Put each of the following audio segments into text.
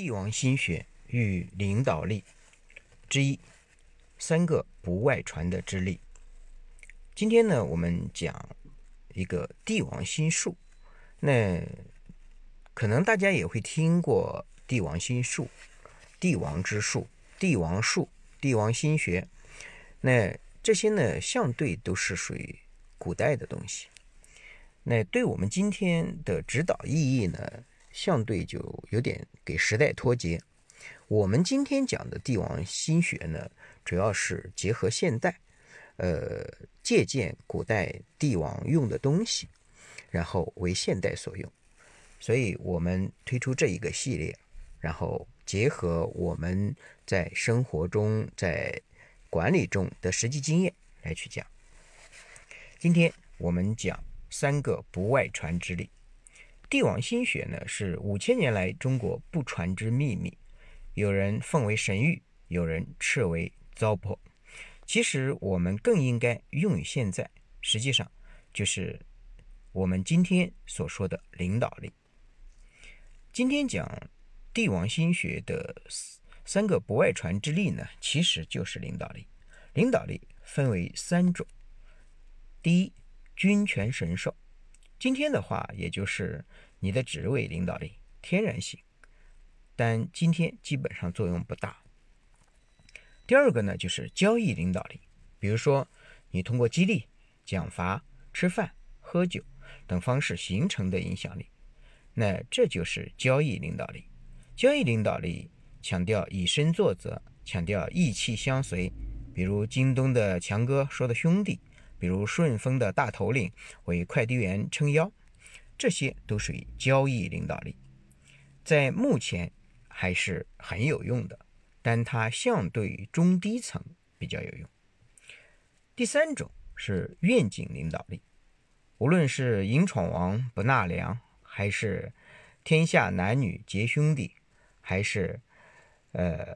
帝王心学与领导力之一，三个不外传的之力。今天呢，我们讲一个帝王心术。那可能大家也会听过帝王心术、帝王之术、帝王术、帝王心学。那这些呢，相对都是属于古代的东西。那对我们今天的指导意义呢，相对就有点给时代脱节。我们今天讲的帝王心学呢，主要是结合现代，借鉴古代帝王用的东西，然后为现代所用。所以我们推出这一个系列，然后结合我们在生活中、在管理中的实际经验来去讲。今天我们讲三个不外传之力。帝王心学呢，是5000年来中国不传之秘密，有人奉为神谕，有人斥为糟粕。其实我们更应该用于现在，实际上就是我们今天所说的领导力。今天讲帝王心学的三个不外传之力呢，其实就是领导力。领导力分为3种，第一，君权神授。今天的话，也就是你的职位领导力天然性，但今天基本上作用不大。第二个呢，就是交易领导力，比如说你通过激励、奖罚、吃饭、喝酒等方式形成的影响力，那这就是交易领导力。交易领导力强调以身作则，强调意气相随，比如京东的强哥说的兄弟，比如顺丰的大头领为快递员撑腰，这些都属于交易领导力。在目前还是很有用的，但它相对于中低层比较有用。第3种是愿景领导力，无论是赢闯王不纳粮，还是天下男女结兄弟，还是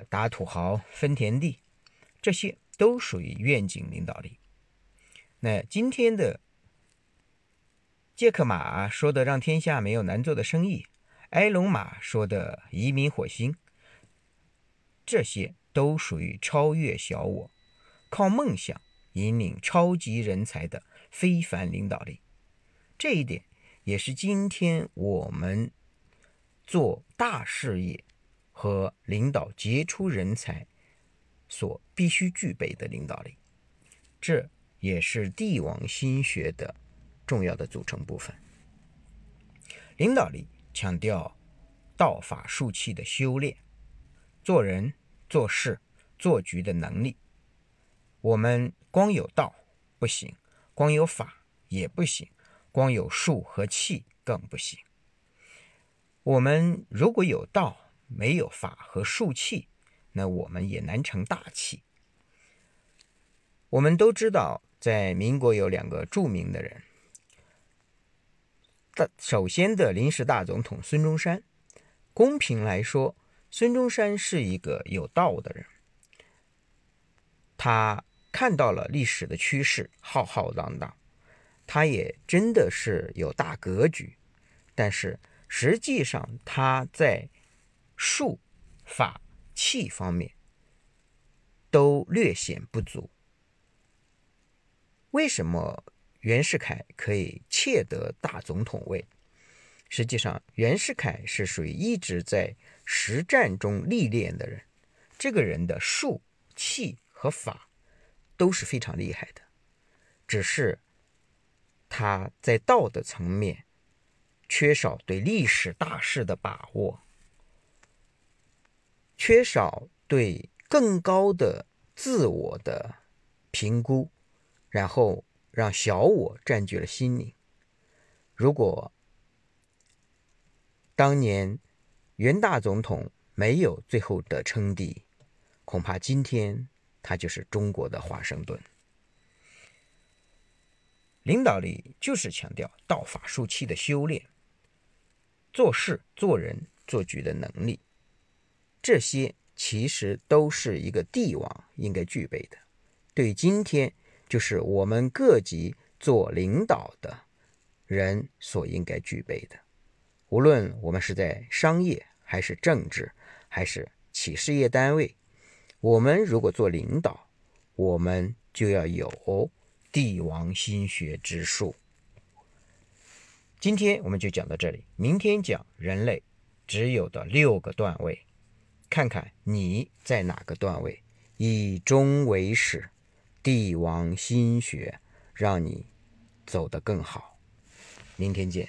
打土豪分田地，这些都属于愿景领导力。那今天的杰克马说的让天下没有难做的生意，埃隆马说的移民火星，这些都属于超越小我，靠梦想引领超级人才的非凡领导力。这一点也是今天我们做大事业和领导杰出人才所必须具备的领导力。这也是帝王心学的重要的组成部分。领导力强调道法术器的修炼，做人、做事、做局的能力。我们光有道不行，光有法也不行，光有术和器更不行。我们如果有道，没有法和术器，那我们也难成大器。我们都知道在民国有2个著名的人，首先的临时大总统孙中山。公平来说，孙中山是一个有道的人，他看到了历史的趋势，浩浩荡荡，他也真的是有大格局，但是实际上他在术、法、器方面都略显不足。为什么袁世凯可以窃得大总统位？实际上袁世凯是属于一直在实战中历练的人，这个人的术、器和法都是非常厉害的，只是他在道的层面缺少对历史大势的把握，缺少对更高的自我的评估，然后让小我占据了心灵。如果当年袁大总统没有最后的称帝，恐怕今天他就是中国的华盛顿。领导力就是强调道法术器的修炼，做事、做人、做局的能力，这些其实都是一个帝王应该具备的。对今天就是我们各级做领导的人所应该具备的，无论我们是在商业还是政治，还是企事业单位，我们如果做领导，我们就要有帝王心学之术。今天我们就讲到这里，明天讲人类只有的6个段位，看看你在哪个段位。以终为始，帝王心学让你走得更好。明天见。